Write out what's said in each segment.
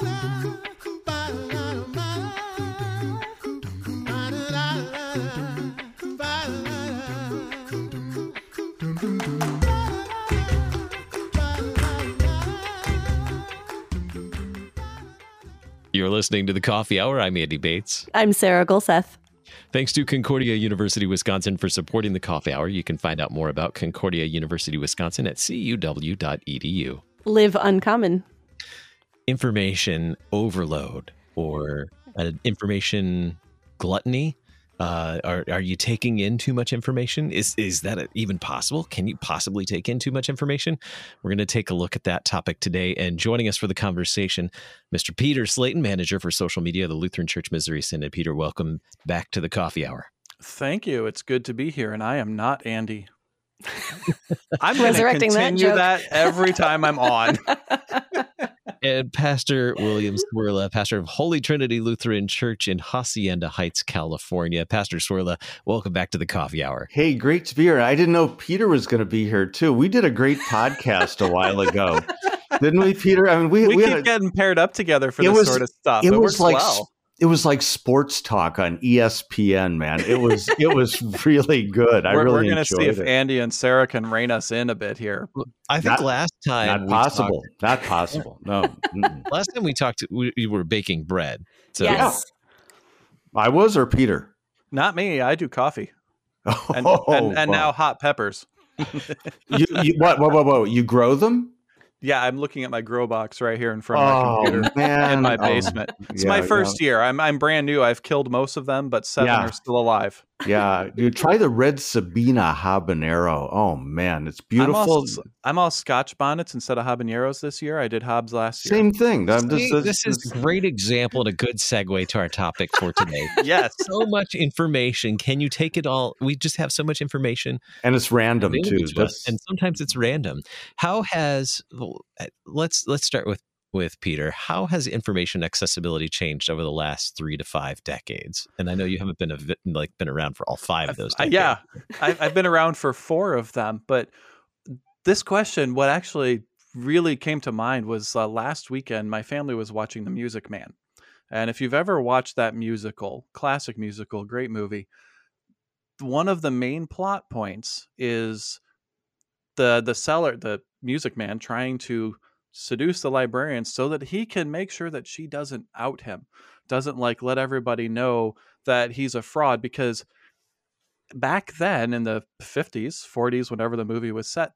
You're listening to The Coffee Hour. I'm Andy Bates. I'm Sarah Golseth. Thanks to Concordia University Wisconsin for supporting The Coffee Hour. You can find out more about Concordia University Wisconsin at cuw.edu. Live uncommon. Information overload or information gluttony. Are you taking in too much information? Is that even possible? Can you possibly take in too much information? We're going to take a look at that topic today. And joining us for the conversation, Mr. Peter Slayton, Manager for Social Media of the Lutheran Church Missouri Synod. Peter, welcome back to The Coffee Hour. Thank you. It's good to be here. And I am not Andy. I'm going to continue that every time I'm on. And Pastor William Cwirla, pastor of Holy Trinity Lutheran Church in Hacienda Heights, California. Pastor Cwirla, welcome back to The Coffee Hour. Hey, great to be here. I didn't know Peter was going to be here, too. We did a great podcast a while ago, didn't we, Peter? I mean, we keep getting paired up together for this sort of stuff. It was like well. It was like sports talk on ESPN, man. It was really good. We're going to see if Andy and Sarah can rein us in a bit here. I think last time not possible. No. Last time we talked, we were baking bread. So. Yes. Yeah. I was or Peter? Not me. I do coffee, and now hot peppers. you what? Whoa! You grow them? Yeah, I'm looking at my grow box right here in front of my computer in my basement. It's my first year. I'm brand new. I've killed most of them, but seven are still alive. Yeah, dude, try the red Sabina habanero. Oh man, it's beautiful. I'm all Scotch bonnets instead of habaneros this year. I did Hobbs last year. Same thing. This is a great example and a good segue to our topic for today. Yes, so much information. Can you take it all? We just have so much information, and it's random too. And sometimes it's random. Let's start with Peter. How has information accessibility changed over the last 3 to 5 decades? And I know you haven't been around for all five of those decades. Yeah, I've been around for four of them. But this question, what actually really came to mind was last weekend, my family was watching The Music Man. And if you've ever watched that musical, classic musical, great movie, one of the main plot points is the seller, the music man, trying to seduce the librarian so that he can make sure that she doesn't out him, doesn't let everybody know that he's a fraud. Because back then in the 50s, 40s, whenever the movie was set,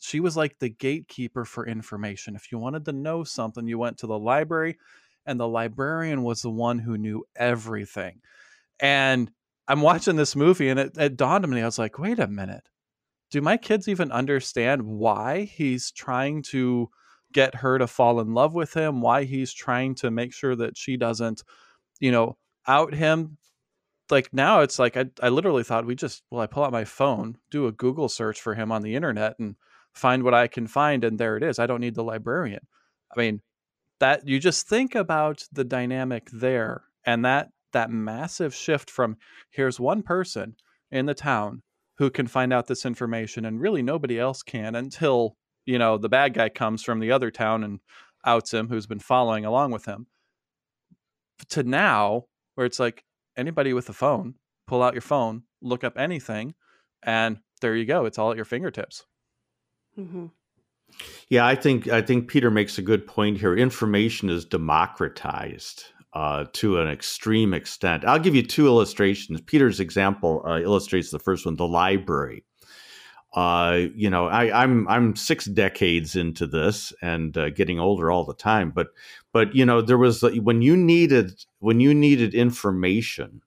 she was like the gatekeeper for information. If you wanted to know something, you went to the library, and the librarian was the one who knew everything. And I'm watching this movie, and it dawned on me. I was like, wait a minute. Do my kids even understand why he's trying to get her to fall in love with him? Why he's trying to make sure that she doesn't, out him? Now it's like, I literally thought I pull out my phone, do a Google search for him on the internet and find what I can find. And there it is. I don't need the librarian. I mean, that you just think about the dynamic there and that massive shift from here's one person in the town who can find out this information, and really nobody else can until, the bad guy comes from the other town and outs him, who's been following along with him, to now where it's like anybody with a phone, pull out your phone, look up anything, and there you go. It's all at your fingertips. Mm-hmm. Yeah, I think Peter makes a good point here. Information is democratized to an extreme extent. I'll give you two illustrations. Peter's example illustrates the first one, the library. I'm 6 decades into this and getting older all the time. But there was when you needed information,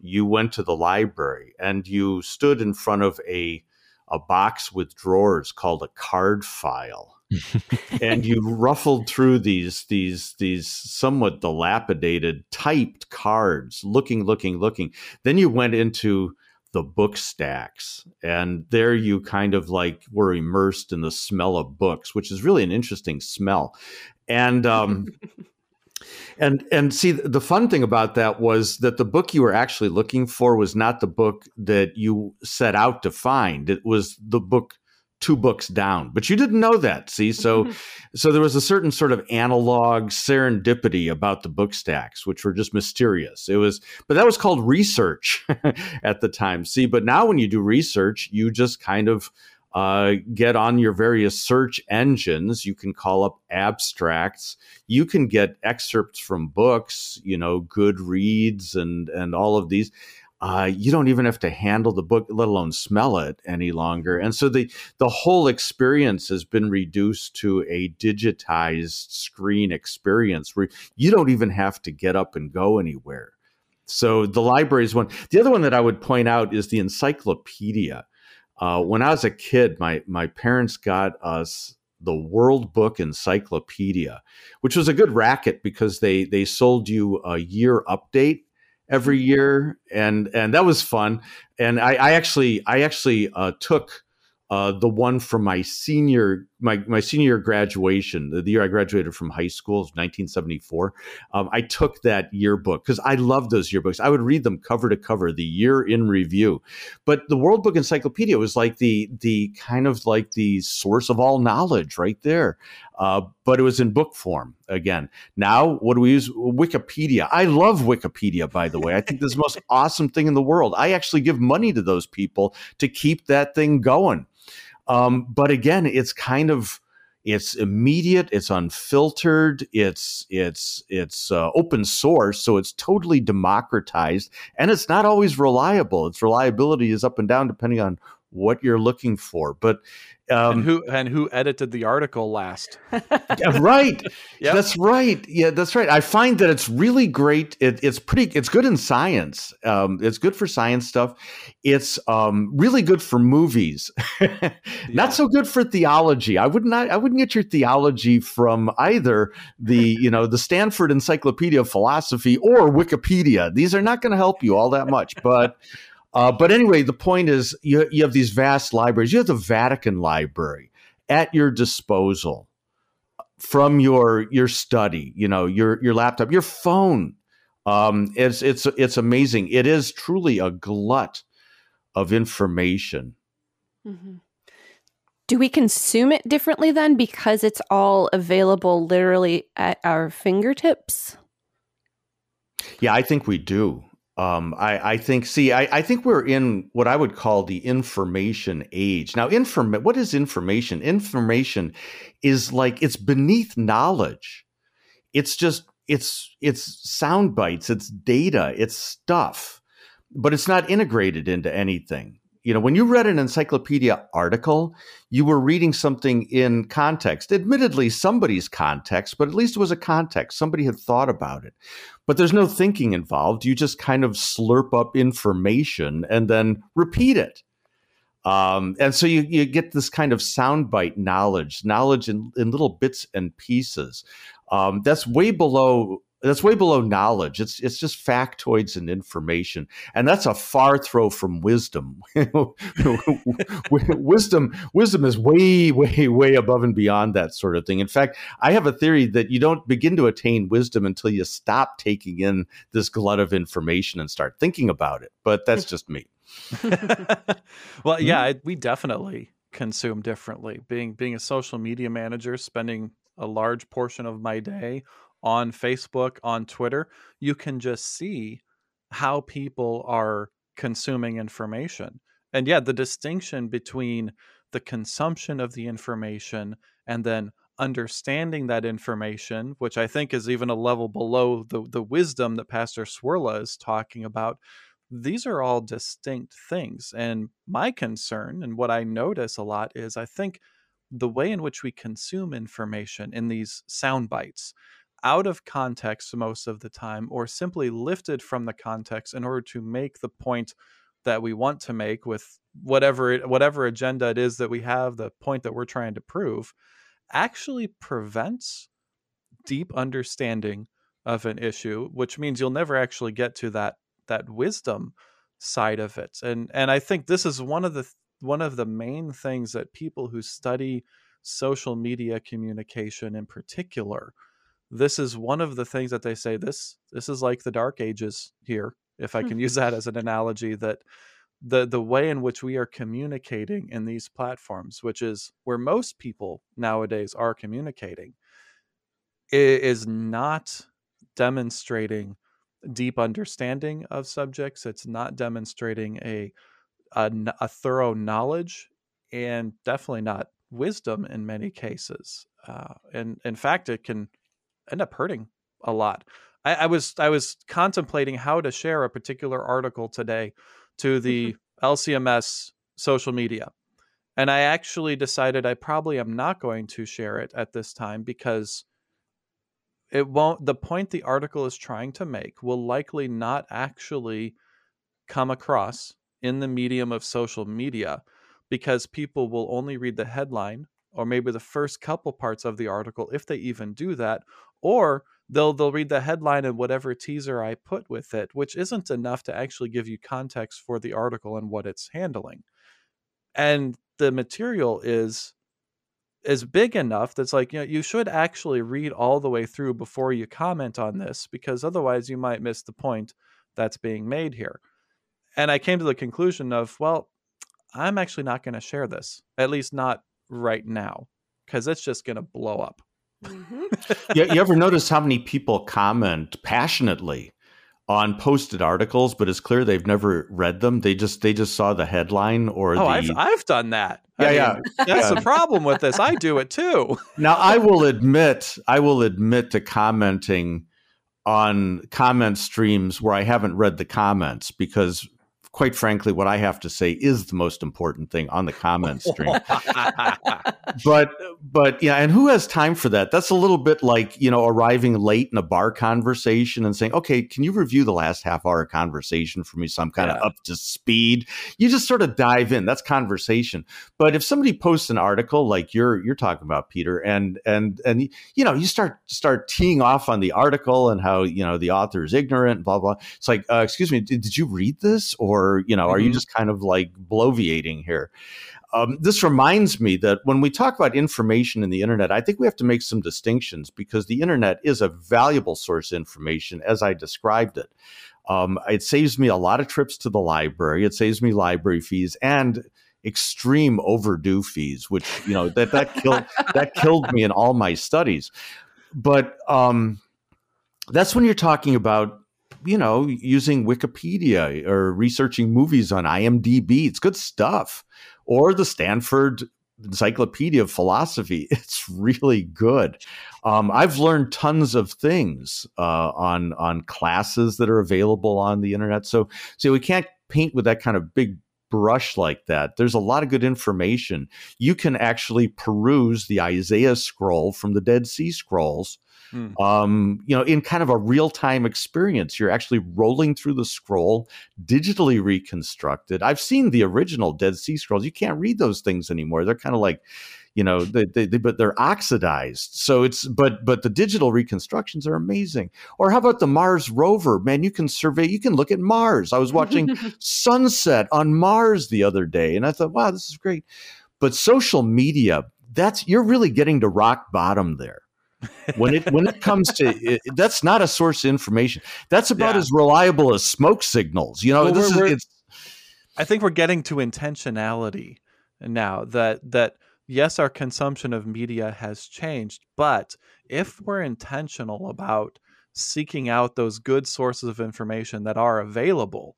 you went to the library and you stood in front of a box with drawers called a card file. And you ruffled through these somewhat dilapidated typed cards, looking. Then you went into the book stacks, and there you kind of were immersed in the smell of books, which is really an interesting smell. And and see, the fun thing about that was that the book you were actually looking for was not the book that you set out to find. It was the book two books down, but you didn't know that. See, so there was a certain sort of analog serendipity about the book stacks, which were just mysterious. But that was called research at the time. See, but now when you do research, you just kind of get on your various search engines. You can call up abstracts. You can get excerpts from books, Goodreads and all of these. You don't even have to handle the book, let alone smell it any longer. And so the whole experience has been reduced to a digitized screen experience where you don't even have to get up and go anywhere. So the library is one. The other one that I would point out is the encyclopedia. When I was a kid, my parents got us the World Book Encyclopedia, which was a good racket because they sold you a year update every year, and that was fun. And I actually took the one from my senior graduation, the year I graduated from high school, 1974. I took that yearbook because I loved those yearbooks. I would read them cover to cover, the year in review. But the World Book Encyclopedia was like the kind of like the source of all knowledge right there. But it was in book form again. Now, what do we use? Wikipedia. I love Wikipedia, by the way. I think this is the most awesome thing in the world. I actually give money to those people to keep that thing going. But again, it's immediate, it's unfiltered, it's open source. So it's totally democratized and it's not always reliable. Its reliability is up and down depending on what you're looking for. But, and who edited the article last? Yeah, right. Yep. That's right. Yeah, that's right. I find that it's really great. It's good in science. It's good for science stuff. It's really good for movies. Yeah. Not so good for theology. I wouldn't get your theology from either the Stanford Encyclopedia of Philosophy or Wikipedia. These are not going to help you all that much, but anyway, the point is you have these vast libraries. You have the Vatican Library at your disposal from your study, your laptop, your phone. It's amazing. It is truly a glut of information. Mm-hmm. Do we consume it differently then because it's all available literally at our fingertips? Yeah, I think we do. I think we're in what I would call the information age. Now, what is information? Information is like, it's beneath knowledge. It's just, it's sound bites, it's data, it's stuff, but it's not integrated into anything. When you read an encyclopedia article, you were reading something in context, admittedly somebody's context, but at least it was a context. Somebody had thought about it, but there's no thinking involved. You just kind of slurp up information and then repeat it. And so you get this kind of soundbite knowledge in little bits and pieces. That's way below knowledge. It's just factoids and information. And that's a far throw from wisdom. Wisdom is way, way, way above and beyond that sort of thing. In fact, I have a theory that you don't begin to attain wisdom until you stop taking in this glut of information and start thinking about it. But that's just me. Well, yeah, we definitely consume differently. Being a social media manager, spending a large portion of my day on Facebook, on Twitter, you can just see how people are consuming information. And yeah, the distinction between the consumption of the information and then understanding that information, which I think is even a level below the wisdom that Pastor Cwirla is talking about, these are all distinct things. And my concern and what I notice a lot is I think the way in which we consume information in these sound bites, out of context most of the time, or simply lifted from the context in order to make the point that we want to make with whatever agenda it is that we have, the point that we're trying to prove, actually prevents deep understanding of an issue, which means you'll never actually get to that wisdom side of it. And I think this is one of the main things that people who study social media communication in particular, this is one of the things that they say, this is like the Dark Ages here, if I can use that as an analogy, that the way in which we are communicating in these platforms, which is where most people nowadays are communicating, is not demonstrating deep understanding of subjects. It's not demonstrating a thorough knowledge, and definitely not wisdom in many cases. And in fact, it can end up hurting a lot. I was contemplating how to share a particular article today to the LCMS social media. And I actually decided I probably am not going to share it at this time, because it won't, the point the article is trying to make will likely not actually come across in the medium of social media, because people will only read the headline or maybe the first couple parts of the article, if they even do that, or they'll read the headline and whatever teaser I put with it, which isn't enough to actually give you context for the article and what it's handling. And the material is big enough that's like, you know, you should actually read all the way through before you comment on this, because otherwise you might miss the point that's being made here. And I came to the conclusion of, well, I'm actually not going to share this, at least not right now, because it's just going to blow up. Mm-hmm. You ever notice how many people comment passionately on posted articles, but it's clear they've never read them? They just saw the headline or the... I've done that. Yeah. That's the problem with this. I do it too. Now, I will admit to commenting on comment streams where I haven't read the comments, because quite frankly, what I have to say is the most important thing on the comment stream. But yeah, and who has time for that? That's a little bit like, you know, arriving late in a bar conversation and saying, okay, can you review the last half hour conversation for me so I'm kind of up to speed? You just sort of dive in. That's conversation. But if somebody posts an article like you're talking about, Peter, and you know, you start teeing off on the article and how, you know, the author is ignorant, blah, blah. It's like, excuse me, did you read this? Or, you know, are you just kind of like bloviating here? This reminds me that when we talk about information in the internet, I think we have to make some distinctions, because the internet is a valuable source of information, as I described it. It saves me a lot of trips to the library. It saves me library fees and extreme overdue fees, which, you know, that killed me in all my studies. But that's when you're talking about, you know, using Wikipedia or researching movies on IMDb. It's good stuff. Or the Stanford Encyclopedia of Philosophy. It's really good. I've learned tons of things on classes that are available on the internet. So we can't paint with that kind of big brush like that. There's a lot of good information. You can actually peruse the Isaiah scroll from the Dead Sea Scrolls, you know, in kind of a real-time experience. You're actually rolling through the scroll, digitally reconstructed. I've seen the original Dead Sea Scrolls. You can't read those things anymore. They're kind of like, you know, but they're oxidized. So it's, but the digital reconstructions are amazing. Or how about the Mars rover? Man, you can look at Mars. I was watching sunset on Mars the other day, and I thought, wow, this is great. But social media, you're really getting to rock bottom there. When it comes to it, that's not a source of information. That's about as reliable as smoke signals. You know, well, I think we're getting to intentionality now. That yes, our consumption of media has changed, but if we're intentional about seeking out those good sources of information that are available,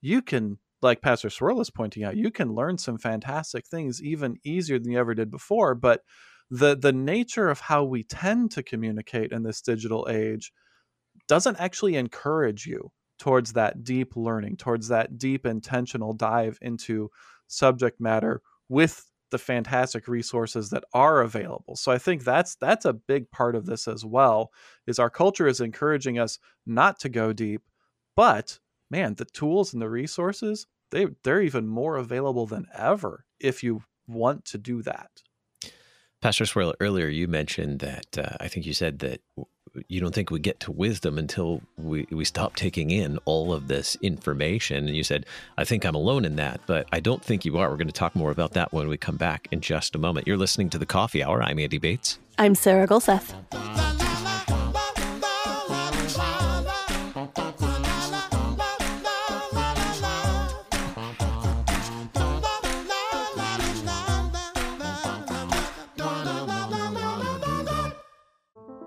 you can, like Pastor Swirla is pointing out, you can learn some fantastic things even easier than you ever did before. But the nature of how we tend to communicate in this digital age doesn't actually encourage you towards that deep learning, towards that deep intentional dive into subject matter with the fantastic resources that are available. So I think that's a big part of this as well, is our culture is encouraging us not to go deep, but man, the tools and the resources, they're even more available than ever if you want to do that. Pastor Swirla, earlier you mentioned that, I think you said that you don't think we get to wisdom until we stop taking in all of this information. And you said, I think I'm alone in that, but I don't think you are. We're going to talk more about that when we come back in just a moment. You're listening to The Coffee Hour. I'm Andy Bates. I'm Sarah Golseth.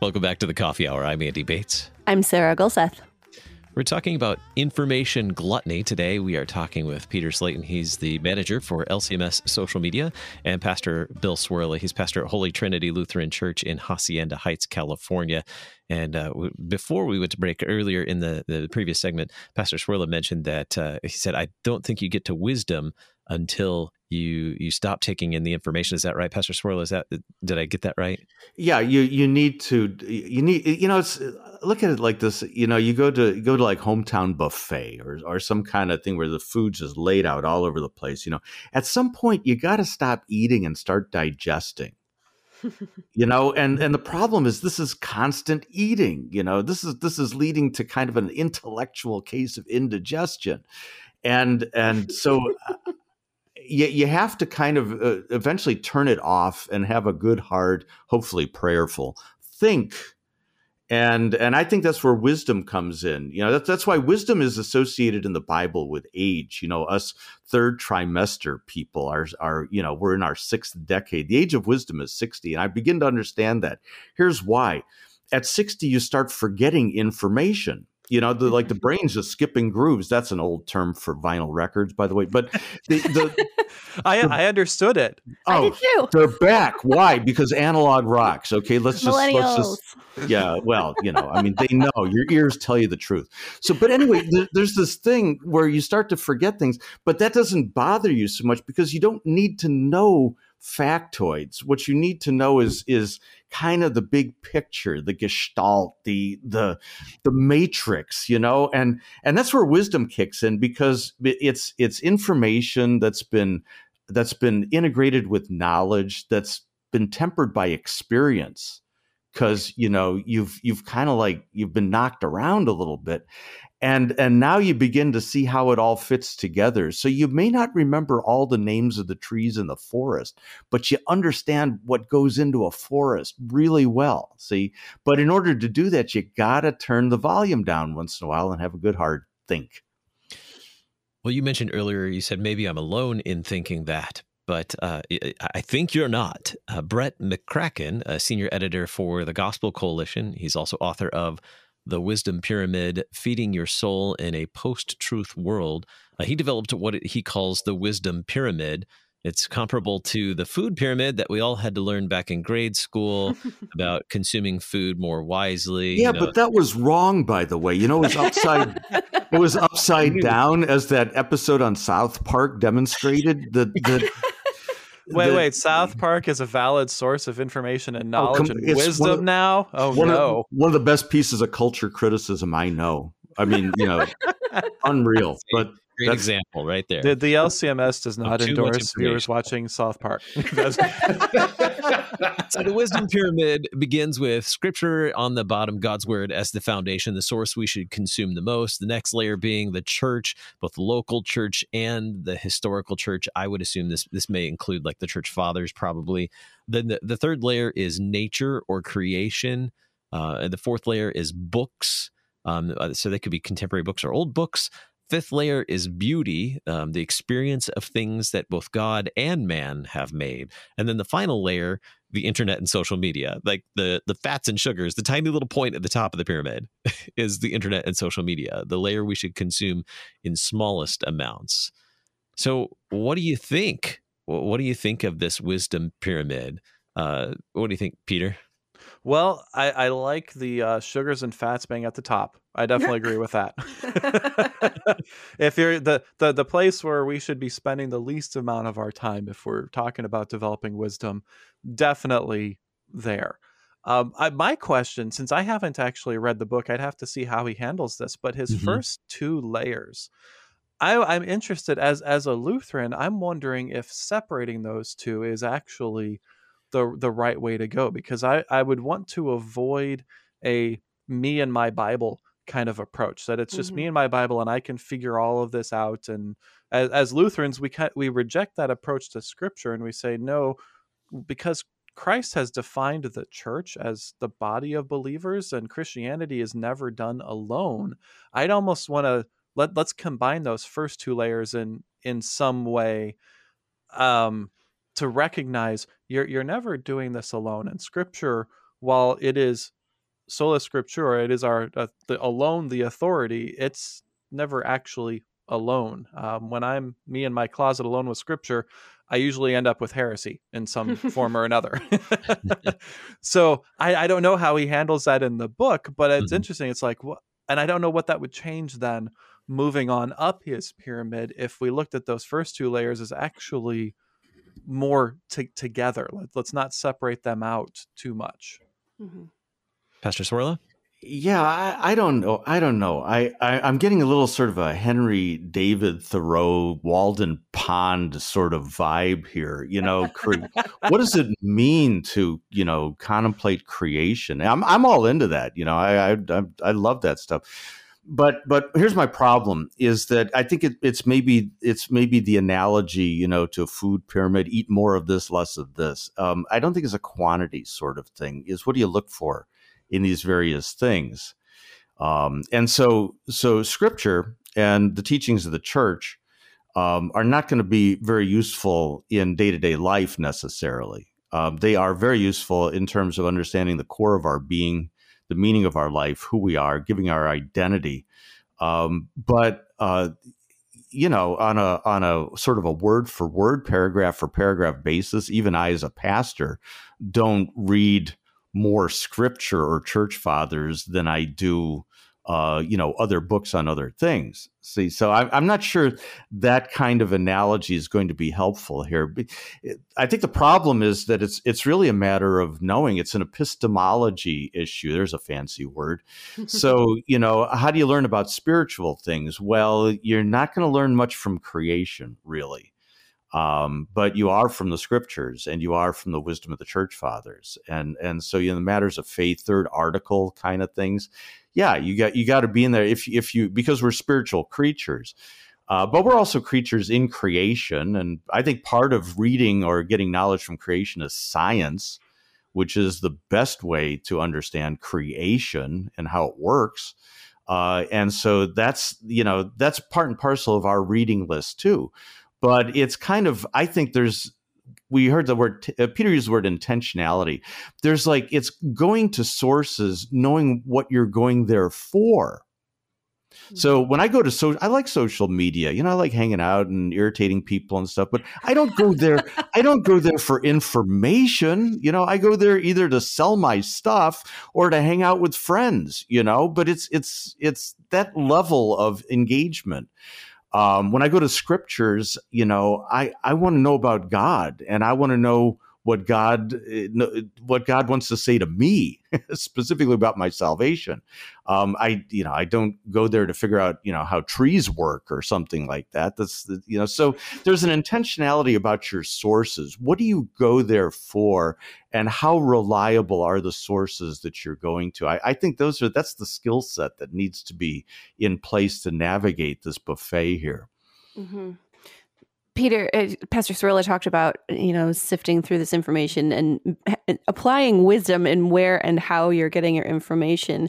Welcome back to the Coffee Hour. I'm Andy Bates. I'm Sarah Golseth. We're talking about information gluttony. Today we are talking with Peter Slayton. He's the manager for LCMS Social Media, and Pastor Bill Cwirla. He's pastor at Holy Trinity Lutheran Church in Hacienda Heights, California. And before we went to break earlier in the previous segment, Pastor Cwirla mentioned that he said, I don't think you get to wisdom until you stop taking in the information. Is that right, Pastor Cwirla? Did I get that right? Yeah, you need to it's, look at it like this. You go to like hometown buffet or some kind of thing where the food's just laid out all over the place. At some point you got to stop eating and start digesting. And the problem is this is constant eating. This is leading to kind of an intellectual case of indigestion, and so. You have to kind of eventually turn it off and have a good, hard, hopefully prayerful think. And I think that's where wisdom comes in. That's why wisdom is associated in the Bible with age. Us third trimester people are we're in our sixth decade. The age of wisdom is 60. And I begin to understand that. Here's why. At 60, you start forgetting information. The brain's just skipping grooves. That's an old term for vinyl records, by the way. But I understood it. Oh, I did too. They're back. Why? Because analog rocks. Okay, let's just. Yeah. Well, they know your ears tell you the truth. So, but anyway, there's this thing where you start to forget things, but that doesn't bother you so much because you don't need to know factoids. What you need to know is kind of the big picture, the gestalt, the matrix, and that's where wisdom kicks in, because it's information that's been integrated with knowledge that's been tempered by experience, because you've kind of like you've been knocked around a little bit. And now you begin to see how it all fits together. So you may not remember all the names of the trees in the forest, but you understand what goes into a forest really well. See, but in order to do that, you got to turn the volume down once in a while and have a good hard think. Well, you mentioned earlier, you said maybe I'm alone in thinking that. But I think you're not. Brett McCracken, a senior editor for the Gospel Coalition, he's also author of The Wisdom Pyramid, Feeding Your Soul in a Post-Truth World. He developed what he calls the Wisdom Pyramid. It's comparable to the food pyramid that we all had to learn back in grade school about consuming food more wisely. Yeah, but that was wrong, by the way. It was upside it was upside down, as that episode on South Park demonstrated. Wait, South Park is a valid source of information and knowledge and wisdom now? Oh, no. One of the best pieces of culture criticism I know. I mean, unreal. But great example right there. The LCMS does not endorse viewers watching South Park. So the Wisdom Pyramid begins with Scripture on the bottom, God's Word as the foundation, the source we should consume the most. The next layer being the church, both local church and the historical church. I would assume this may include like the church fathers probably. Then the third layer is nature or creation. And the fourth layer is books. So they could be contemporary books or old books. Fifth layer is beauty, the experience of things that both God and man have made. And then the final layer, the internet and social media, like the fats and sugars, the tiny little point at the top of the pyramid is the internet and social media, the layer we should consume in smallest amounts. So what do you think? What do you think of this wisdom pyramid? What do you think, Peter? Well, I like the sugars and fats being at the top. I definitely agree with that. If you're the place where we should be spending the least amount of our time, if we're talking about developing wisdom, definitely there. My question, since I haven't actually read the book, I'd have to see how he handles this. But his first two layers, I'm interested, as a Lutheran, I'm wondering if separating those two is actually the right way to go, because I would want to avoid a me and my Bible kind of approach, that it's just me and my Bible and I can figure all of this out. And as Lutherans, we reject that approach to Scripture, and we say, no, because Christ has defined the church as the body of believers, and Christianity is never done alone. I'd almost want to let's combine those first two layers in some way, to recognize you're never doing this alone. And Scripture, while it is sola scriptura, it is our the authority, it's never actually alone. When I'm me in my closet alone with Scripture, I usually end up with heresy in some form or another. So I don't know how he handles that in the book, but it's interesting. It's like, and I don't know what that would change then moving on up his pyramid, if we looked at those first two layers as actually more together. Let's not separate them out too much. Mm-hmm. Pastor Cwirla? Yeah, I don't know. I'm getting a little sort of a Henry David Thoreau, Walden Pond sort of vibe here. You know, what does it mean to, you know, contemplate creation? I'm all into that. You know, I love that stuff. But here's my problem, is that I think it's maybe the analogy, you know, to a food pyramid: eat more of this, less of this. I don't think it's a quantity sort of thing. Is what do you look for in these various things? And so Scripture and the teachings of the church are not going to be very useful in day-to-day life necessarily. They are very useful in terms of understanding the core of our being, the meaning of our life, who we are, giving our identity. But you know, on a sort of a word for word, paragraph for paragraph basis, even I as a pastor don't read more Scripture or church fathers than I do, you know, other books on other things. See, so I'm not sure that kind of analogy is going to be helpful here. I think the problem is that it's really a matter of knowing. It's an epistemology issue. There's a fancy word. So, you know, how do you learn about spiritual things? Well, you're not going to learn much from creation, really. But you are from the Scriptures, and you are from the wisdom of the church fathers. And so, you know, the matters of faith, third article kind of things. Yeah, you got to be in there if you, because we're spiritual creatures, but we're also creatures in creation. And I think part of reading or getting knowledge from creation is science, which is the best way to understand creation and how it works. And so that's, you know, that's part and parcel of our reading list too. But it's kind of, I think we heard the word, Peter used the word intentionality. There's like, it's going to sources, knowing what you're going there for. Mm-hmm. So when I go to I like social media, you know, I like hanging out and irritating people and stuff, but I don't go there. I don't go there for information. You know, I go there either to sell my stuff or to hang out with friends, you know, but it's that level of engagement. When I go to Scriptures, you know, I want to know about God, and I want to know what God wants to say to me specifically about my salvation. I don't go there to figure out, you know, how trees work or something like that. That's, you know, so there's an intentionality about your sources. What do you go there for, and how reliable are the sources that you're going to? I think that's the skill set that needs to be in place to navigate this buffet here. Mm-hmm. Peter, Pastor Cwirla talked about, you know, sifting through this information and applying wisdom in where and how you're getting your information.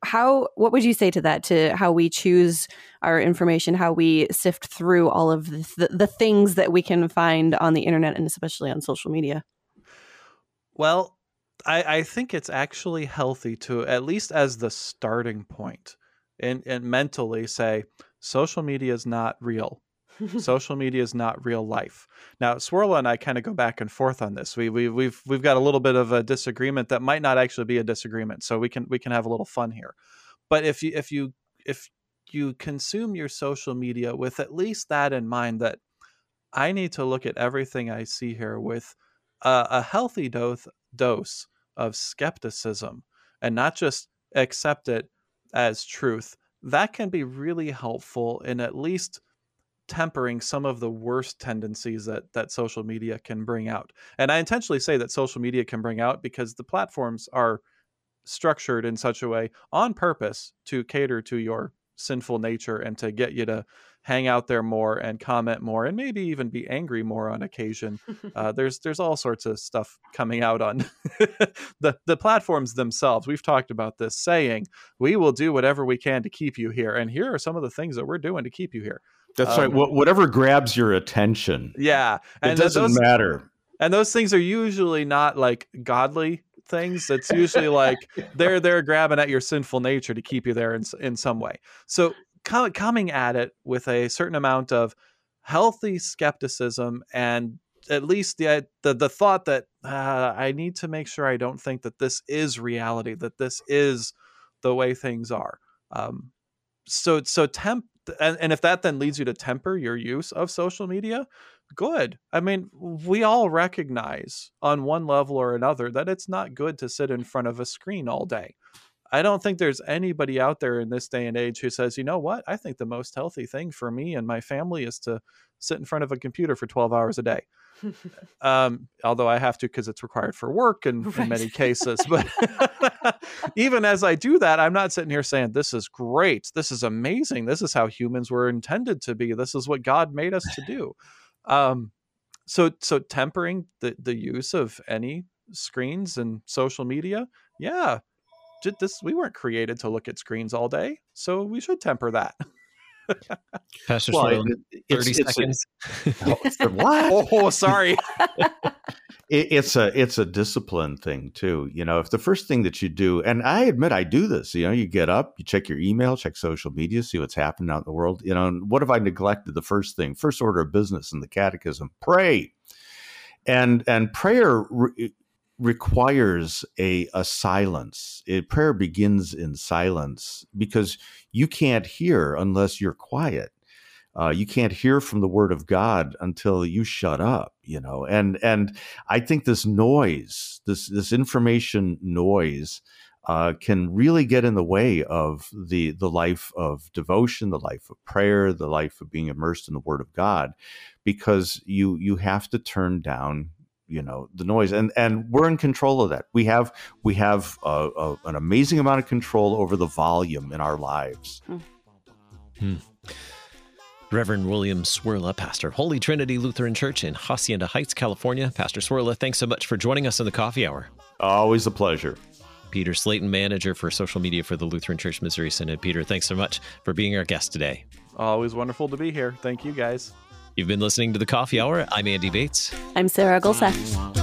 What would you say to that, to how we choose our information, how we sift through all of the things that we can find on the internet and especially on social media? Well, I think it's actually healthy to, at least as the starting point, and mentally say, social media is not real. Social media is not real life. Now, Cwirla and I kind of go back and forth on this. We've got a little bit of a disagreement that might not actually be a disagreement, so we can have a little fun here. But if you consume your social media with at least that in mind, that I need to look at everything I see here with a healthy dose of skepticism, and not just accept it as truth, that can be really helpful in at least tempering some of the worst tendencies that social media can bring out. And I intentionally say that social media can bring out because the platforms are structured in such a way on purpose to cater to your sinful nature and to get you to hang out there more and comment more and maybe even be angry more on occasion. There's all sorts of stuff coming out on the platforms themselves. We've talked about this, saying we will do whatever we can to keep you here, and here are some of the things that we're doing to keep you here. That's right. Whatever grabs your attention. Yeah. And it doesn't matter. And those things are usually not like godly things. It's usually like they're grabbing at your sinful nature to keep you there in some way. So coming at it with a certain amount of healthy skepticism, and at least the thought that I need to make sure I don't think that this is reality, that this is the way things are. So tempt. And if that then leads you to temper your use of social media, good. I mean, we all recognize on one level or another that it's not good to sit in front of a screen all day. I don't think there's anybody out there in this day and age who says, you know what, I think the most healthy thing for me and my family is to sit in front of a computer for 12 hours a day. Although I have to, because it's required for work and in many cases, but even as I do that, I'm not sitting here saying, this is great. This is amazing. This is how humans were intended to be. This is what God made us to do. So tempering the use of any screens and social media. Yeah. We weren't created to look at screens all day, so we should temper that. Pastor Sloan, 30 seconds. What? Oh, sorry. It's a discipline thing too. You know, if the first thing that you do, and I admit I do this, you know, you get up, you check your email, check social media, see what's happening out in the world. You know, and what have I neglected? The first thing, first order of business in the catechism, pray. And prayer requires a silence. Prayer begins in silence because you can't hear unless you're quiet. You can't hear from the Word of God until you shut up, you know. And I think this noise, this information noise, can really get in the way of the life of devotion, the life of prayer, the life of being immersed in the Word of God, because you have to turn down, you know, the noise, and we're in control of that. We have an amazing amount of control over the volume in our lives. Reverend William Cwirla, pastor of Holy Trinity Lutheran Church in Hacienda Heights, California. Pastor Cwirla, thanks so much for joining us in the coffee hour. Always a pleasure. Peter Slayton, manager for social media for the Lutheran Church Missouri Synod. Peter, thanks so much for being our guest today. Always wonderful to be here. Thank you, guys. You've been listening to The Coffee Hour. I'm Andy Bates. I'm Sarah Golseth.